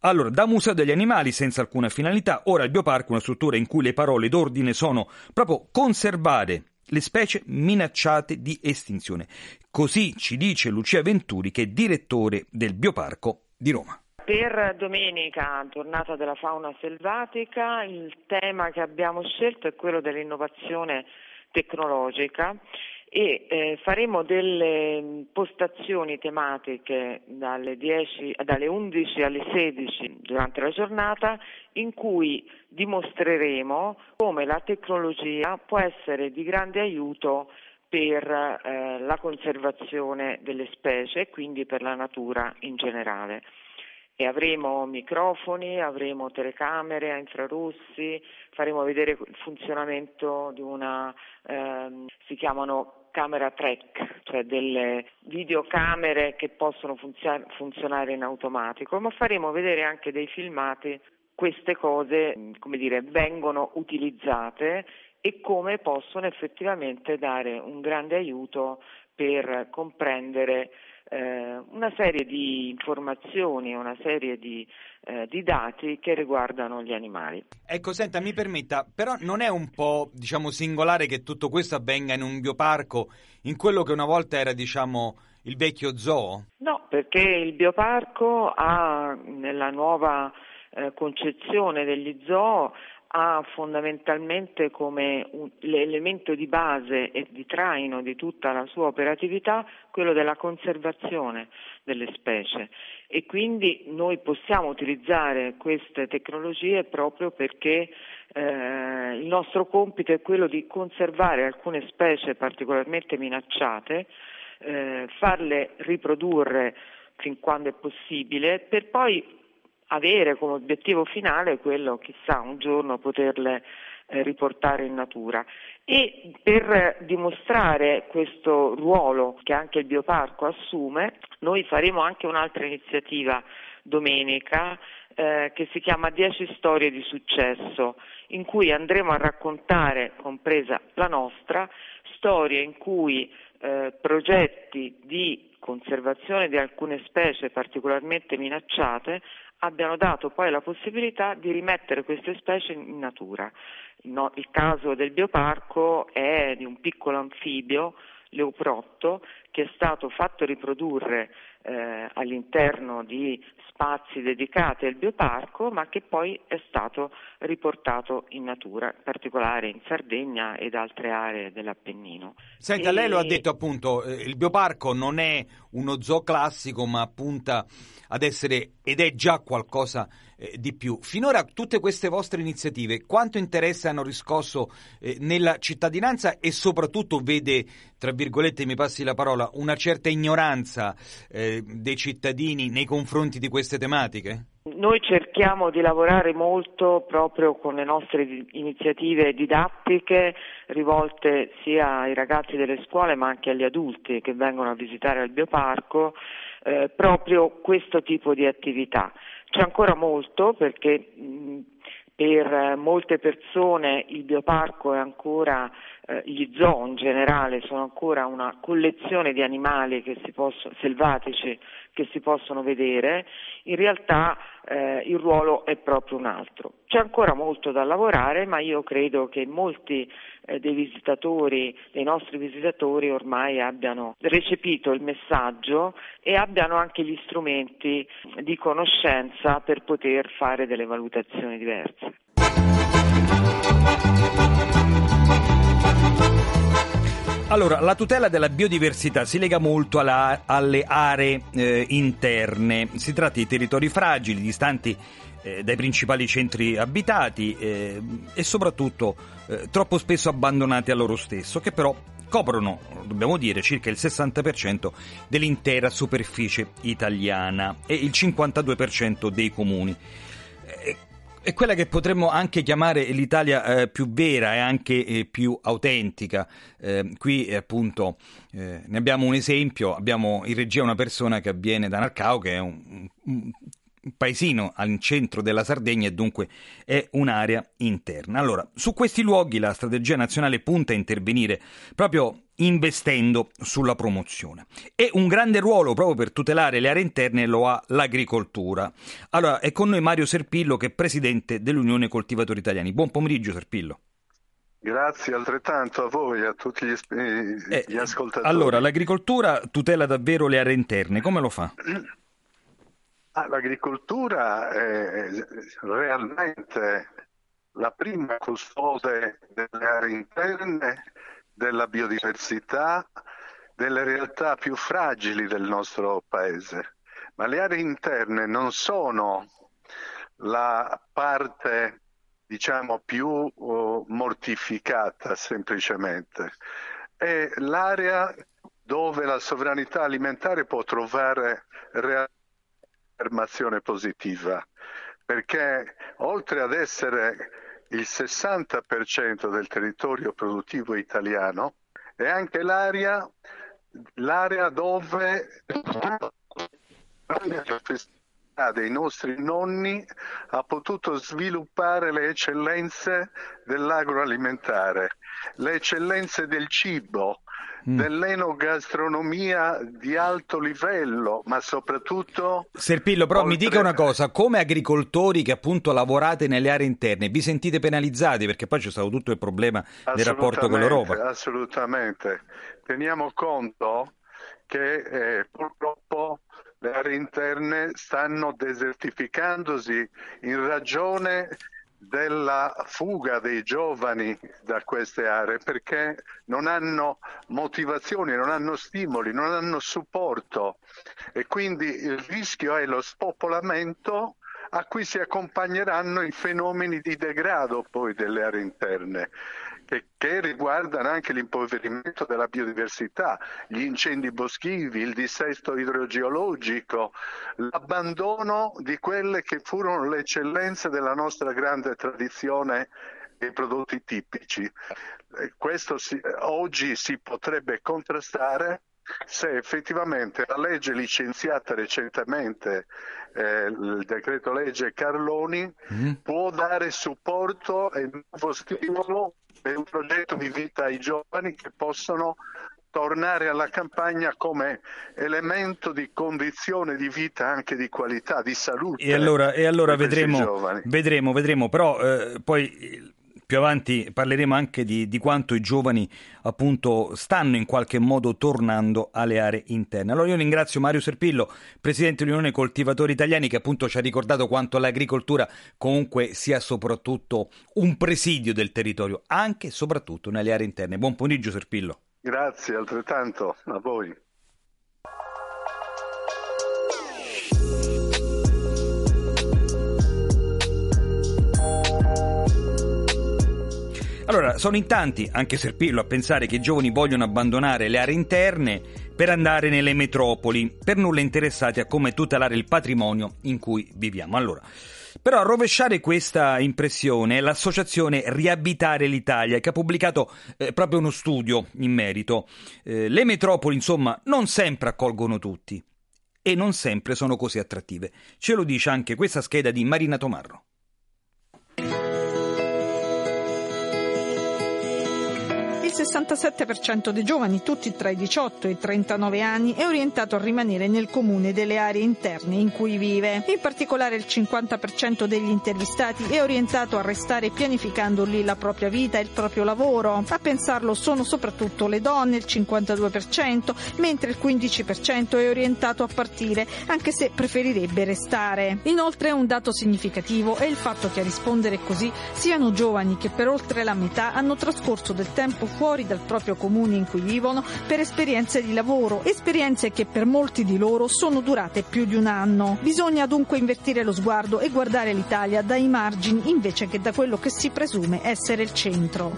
Allora, da museo degli animali senza alcuna finalità, ora il bioparco è una struttura in cui le parole d'ordine sono proprio conservare le specie minacciate di estinzione. Così ci dice Lucia Venturi, che è direttore del Bioparco di Roma. Per domenica, giornata della fauna selvatica, il tema che abbiamo scelto è quello dell'innovazione tecnologica e eh, faremo delle postazioni tematiche dalle, dieci, dalle undici alle sedici durante la giornata, in cui dimostreremo come la tecnologia può essere di grande aiuto per eh, la conservazione delle specie e quindi per la natura in generale. E avremo microfoni, avremo telecamere a infrarossi, faremo vedere il funzionamento di una, ehm, si chiamano camera track, cioè delle videocamere che possono funzia- funzionare in automatico, ma faremo vedere anche dei filmati. Queste cose, come dire, vengono utilizzate e come possono effettivamente dare un grande aiuto per comprendere eh, una serie di informazioni, una serie di, eh, di dati che riguardano gli animali. Ecco, senta, mi permetta, però non è un po', diciamo, singolare che tutto questo avvenga in un bioparco, in quello che una volta era, diciamo, il vecchio zoo? No, perché il bioparco ha, nella nuova eh, concezione degli zoo, ha fondamentalmente come un, l'elemento di base e di traino di tutta la sua operatività quello della conservazione delle specie, e quindi noi possiamo utilizzare queste tecnologie proprio perché eh, il nostro compito è quello di conservare alcune specie particolarmente minacciate, eh, farle riprodurre fin quando è possibile, per poi avere come obiettivo finale quello, chissà, un giorno poterle eh, riportare in natura. E per dimostrare questo ruolo che anche il bioparco assume, noi faremo anche un'altra iniziativa domenica eh, che si chiama dieci storie di successo, in cui andremo a raccontare, compresa la nostra, storie in cui eh, progetti di conservazione di alcune specie particolarmente minacciate abbiano dato poi la possibilità di rimettere queste specie in natura. No, il caso del bioparco è di un piccolo anfibio, Leopotto, che è stato fatto riprodurre eh, all'interno di spazi dedicati al bioparco, ma che poi è stato riportato in natura, in particolare in Sardegna ed altre aree dell'Appennino. Senta, e... lei lo ha detto appunto, il bioparco non è uno zoo classico, ma punta ad essere, ed è già qualcosa eh, di più. Finora tutte queste vostre iniziative, quanto interesse hanno riscosso eh, nella cittadinanza e soprattutto vede, tra virgolette, mi passi la parola, una certa ignoranza eh, dei cittadini nei confronti di queste tematiche? Noi cerchiamo di lavorare molto proprio con le nostre iniziative didattiche rivolte sia ai ragazzi delle scuole ma anche agli adulti che vengono a visitare il bioparco, eh, proprio questo tipo di attività. C'è ancora molto perché mh, per molte persone il bioparco è ancora, eh, gli zoo in generale sono ancora una collezione di animali che si possono, selvatici che si possono vedere, in realtà eh, il ruolo è proprio un altro. C'è ancora molto da lavorare, ma io credo che molti eh, dei visitatori, dei nostri visitatori ormai abbiano recepito il messaggio e abbiano anche gli strumenti di conoscenza per poter fare delle valutazioni diverse. Allora, la tutela della biodiversità si lega molto alla, alle aree eh, interne. Si tratta di territori fragili, distanti eh, dai principali centri abitati eh, e soprattutto eh, troppo spesso abbandonati a loro stesso, che però coprono, dobbiamo dire, circa il sessanta per cento dell'intera superficie italiana e il cinquantadue per cento dei comuni. Eh, È quella che potremmo anche chiamare l'Italia eh, più vera e anche eh, più autentica. Eh, qui eh, appunto eh, ne abbiamo un esempio, abbiamo in regia una persona che avviene da Narcao, che è un, un, un paesino al centro della Sardegna e dunque è un'area interna. Allora, su questi luoghi la strategia nazionale punta a intervenire proprio investendo sulla promozione, e un grande ruolo proprio per tutelare le aree interne lo ha l'agricoltura. Allora è con noi Mario Serpillo, che è presidente dell'Unione Coltivatori Italiani. Buon pomeriggio, Serpillo. Grazie altrettanto a voi e a tutti gli, eh, gli ascoltatori. Allora, l'agricoltura tutela davvero le aree interne, come lo fa? Ah, l'agricoltura è realmente la prima custode delle aree interne, della biodiversità, delle realtà più fragili del nostro paese. Ma le aree interne non sono la parte, diciamo, più oh, mortificata semplicemente. È l'area dove la sovranità alimentare può trovare reaffermazione positiva, perché oltre ad essere il sessanta per cento del territorio produttivo italiano è anche l'area, l'area dove dei nostri nonni ha potuto sviluppare le eccellenze dell'agroalimentare, le eccellenze del cibo, mm. dell'enogastronomia di alto livello, ma soprattutto... Serpillo, però oltre... mi dica una cosa, come agricoltori che appunto lavorate nelle aree interne, vi sentite penalizzati? Perché poi c'è stato tutto il problema del rapporto con l'Europa. Assolutamente, teniamo conto che eh, purtroppo le aree interne stanno desertificandosi in ragione della fuga dei giovani da queste aree, perché non hanno motivazioni, non hanno stimoli, non hanno supporto, e quindi il rischio è lo spopolamento a cui si accompagneranno i fenomeni di degrado poi delle aree interne, che, che riguardano anche l'impoverimento della biodiversità, gli incendi boschivi, il dissesto idrogeologico, l'abbandono di quelle che furono le eccellenze della nostra grande tradizione e prodotti tipici. Questo si, oggi si potrebbe contrastare se effettivamente la legge licenziata recentemente, eh, il decreto legge Carloni, mm-hmm. può dare supporto e nuovo stimolo per un progetto di vita ai giovani che possono tornare alla campagna come elemento di condizione di vita, anche di qualità, di salute. E allora, e allora vedremo, vedremo, vedremo, però eh, poi... più avanti parleremo anche di, di quanto i giovani appunto stanno in qualche modo tornando alle aree interne. Allora io ringrazio Mario Serpillo, presidente dell'Unione Coltivatori Italiani, che appunto ci ha ricordato quanto l'agricoltura comunque sia soprattutto un presidio del territorio, anche e soprattutto nelle aree interne. Buon pomeriggio Serpillo. Grazie, altrettanto a voi. Allora, sono in tanti, anche Serpillo, a pensare che i giovani vogliono abbandonare le aree interne per andare nelle metropoli, per nulla interessati a come tutelare il patrimonio in cui viviamo. Allora, però a rovesciare questa impressione è l'associazione Riabitare l'Italia, che ha pubblicato eh, proprio uno studio in merito. Eh, le metropoli, insomma, non sempre accolgono tutti e non sempre sono così attrattive. Ce lo dice anche questa scheda di Marina Tomarro. Il sessantasette per cento dei giovani, tutti tra i diciotto e i trentanove anni, è orientato a rimanere nel comune delle aree interne in cui vive. In particolare il cinquanta per cento degli intervistati è orientato a restare pianificando lì la propria vita e il proprio lavoro. A pensarlo sono soprattutto le donne, il cinquantadue per cento, mentre il quindici per cento è orientato a partire, anche se preferirebbe restare. Inoltre un dato significativo è il fatto che a rispondere così siano giovani che per oltre la metà hanno trascorso del tempo fuori dal proprio comune in cui vivono per esperienze di lavoro, esperienze che per molti di loro sono durate più di un anno. Bisogna dunque invertire lo sguardo e guardare l'Italia dai margini invece che da quello che si presume essere il centro.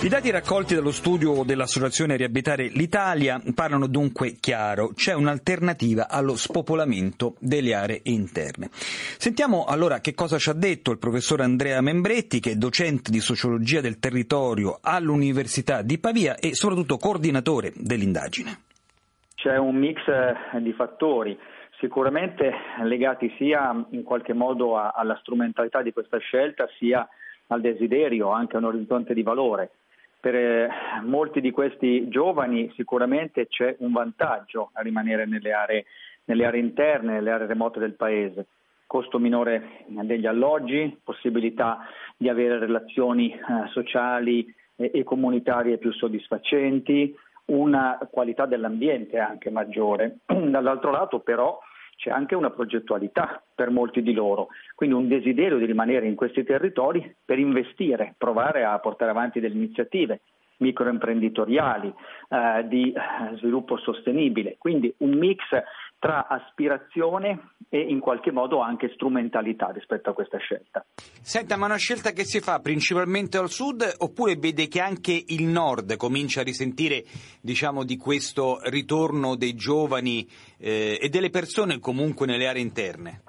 I dati raccolti dallo studio dell'associazione Riabitare l'Italia parlano dunque chiaro, c'è un'alternativa allo spopolamento delle aree interne. Sentiamo allora che cosa ci ha detto il professor Andrea Membretti, che è docente di sociologia del territorio all'Università di Pavia e soprattutto coordinatore dell'indagine. C'è un mix di fattori, sicuramente legati sia in qualche modo alla strumentalità di questa scelta, sia al desiderio, anche a un orizzonte di valore. Per eh, molti di questi giovani sicuramente c'è un vantaggio a rimanere nelle aree, nelle aree interne, nelle aree remote del paese. Costo minore degli alloggi, possibilità di avere relazioni eh, sociali e, e comunitarie più soddisfacenti, una qualità dell'ambiente anche maggiore. Dall'altro lato però c'è anche una progettualità per molti di loro, quindi un desiderio di rimanere in questi territori per investire, provare a portare avanti delle iniziative microimprenditoriali, eh, di sviluppo sostenibile, quindi un mix tra aspirazione e in qualche modo anche strumentalità rispetto a questa scelta. Senta, ma è una scelta che si fa principalmente al sud oppure vede che anche il nord comincia a risentire, diciamo, di questo ritorno dei giovani eh, e delle persone comunque nelle aree interne?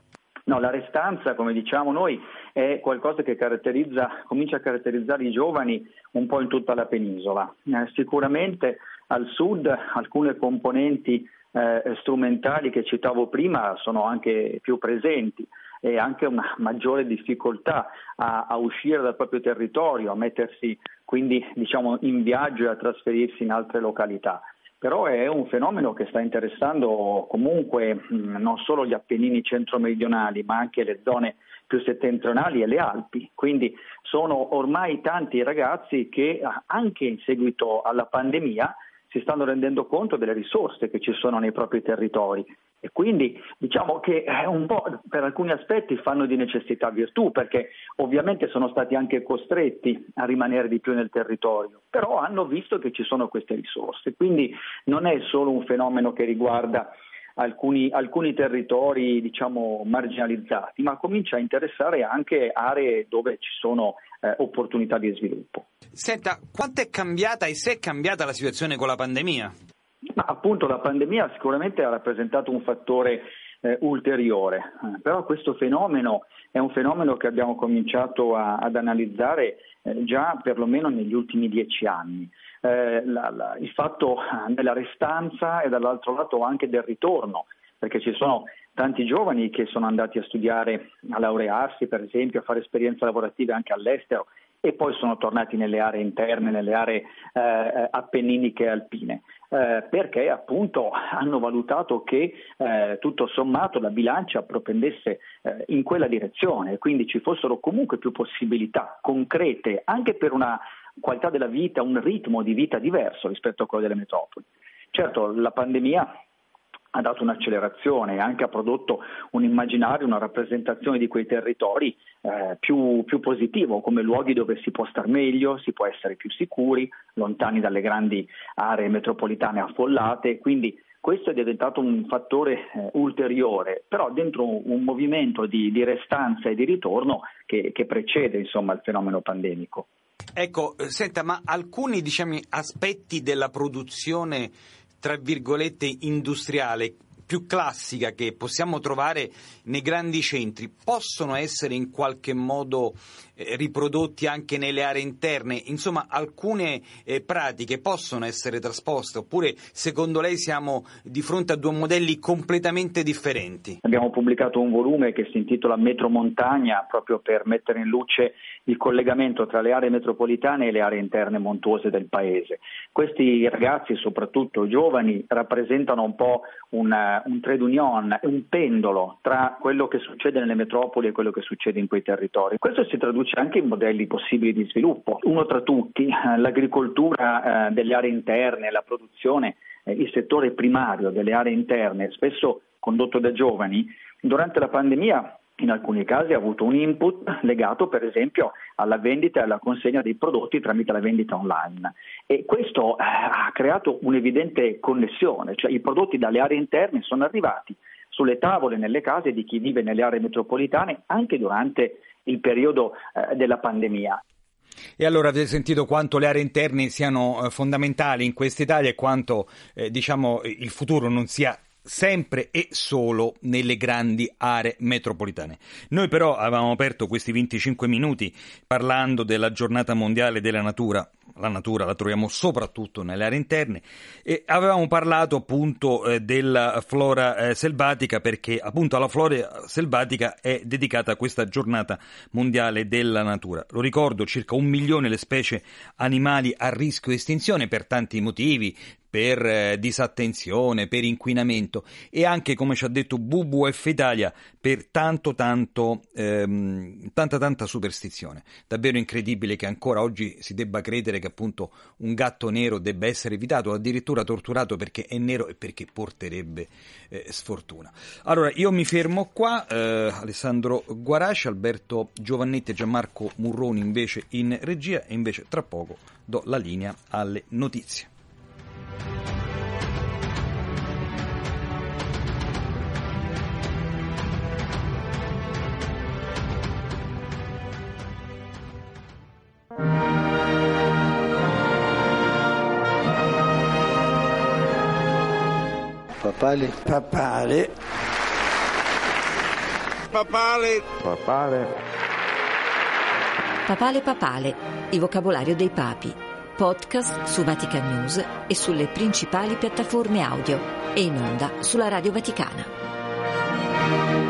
No, la restanza, come diciamo noi, è qualcosa che caratterizza, comincia a caratterizzare i giovani un po' in tutta la penisola. Eh, sicuramente al sud alcune componenti eh, strumentali che citavo prima sono anche più presenti, e anche una maggiore difficoltà a, a uscire dal proprio territorio, a mettersi quindi diciamo in viaggio e a trasferirsi in altre località. Però è un fenomeno che sta interessando comunque mh, non solo gli Appennini centro-meridionali, ma anche le zone più settentrionali e le Alpi. Quindi sono ormai tanti i ragazzi che anche in seguito alla pandemia si stanno rendendo conto delle risorse che ci sono nei propri territori. E quindi diciamo che un po' per alcuni aspetti fanno di necessità virtù, perché ovviamente sono stati anche costretti a rimanere di più nel territorio, però hanno visto che ci sono queste risorse. Quindi non è solo un fenomeno che riguarda alcuni, alcuni territori diciamo marginalizzati, ma comincia a interessare anche aree dove ci sono eh, opportunità di sviluppo. Senta, quanto è cambiata e se è cambiata la situazione con la pandemia? Ma appunto la pandemia sicuramente ha rappresentato un fattore eh, ulteriore, però questo fenomeno è un fenomeno che abbiamo cominciato a, ad analizzare eh, già perlomeno negli ultimi dieci anni. Eh, la, la, il fatto della restanza e dall'altro lato anche del ritorno, perché ci sono tanti giovani che sono andati a studiare, a laurearsi per esempio, a fare esperienze lavorative anche all'estero, e poi sono tornati nelle aree interne, nelle aree eh, appenniniche e alpine, eh, perché appunto hanno valutato che eh, tutto sommato la bilancia propendesse eh, in quella direzione, quindi ci fossero comunque più possibilità concrete anche per una qualità della vita, un ritmo di vita diverso rispetto a quello delle metropoli. Certo, la pandemia ha dato un'accelerazione e anche ha prodotto un immaginario, una rappresentazione di quei territori eh, più, più positivo, come luoghi dove si può star meglio, si può essere più sicuri, lontani dalle grandi aree metropolitane affollate. Quindi questo è diventato un fattore eh, ulteriore, però dentro un movimento di, di restanza e di ritorno che, che precede insomma il fenomeno pandemico. Ecco, senta, ma alcuni diciamo, aspetti della produzione tra virgolette industriale più classica che possiamo trovare nei grandi centri possono essere in qualche modo eh, riprodotti anche nelle aree interne, insomma alcune eh, pratiche possono essere trasposte, oppure secondo lei siamo di fronte a due modelli completamente differenti? Abbiamo pubblicato un volume che si intitola Metro Montagna proprio per mettere in luce il collegamento tra le aree metropolitane e le aree interne montuose del paese. Questi ragazzi, soprattutto i giovani, rappresentano un po' una un trade union, un pendolo tra quello che succede nelle metropoli e quello che succede in quei territori. Questo si traduce anche in modelli possibili di sviluppo. Uno tra tutti, l'agricoltura delle aree interne, la produzione, il settore primario delle aree interne, spesso condotto da giovani, durante la pandemia in alcuni casi ha avuto un input legato per esempio alla vendita e alla consegna dei prodotti tramite la vendita online, e questo eh, ha creato un'evidente connessione, cioè i prodotti dalle aree interne sono arrivati sulle tavole nelle case di chi vive nelle aree metropolitane anche durante il periodo eh, della pandemia. E allora avete sentito quanto le aree interne siano fondamentali in quest'Italia e quanto eh, diciamo il futuro non sia sempre e solo nelle grandi aree metropolitane. Noi però avevamo aperto questi venticinque minuti parlando della giornata mondiale della natura. La natura la troviamo soprattutto nelle aree interne, e avevamo parlato appunto eh, della flora eh, selvatica, perché appunto alla flora selvatica è dedicata questa giornata mondiale della natura. Lo ricordo, circa un milione le specie animali a rischio estinzione per tanti motivi, per eh, disattenzione, per inquinamento e anche, come ci ha detto W W F Italia, per tanto tanto ehm, tanta tanta superstizione. Davvero incredibile che ancora oggi si debba credere che appunto un gatto nero debba essere evitato o addirittura torturato perché è nero e perché porterebbe eh, sfortuna. Allora io mi fermo qua, eh, Alessandro Guarasci, Alberto Giovannetti e Gianmarco Murroni invece in regia, e invece tra poco do la linea alle notizie. Papale. Papale. Papale. Papale. Papale Papale, il vocabolario dei papi, podcast su Vatican News e sulle principali piattaforme audio e in onda sulla Radio Vaticana.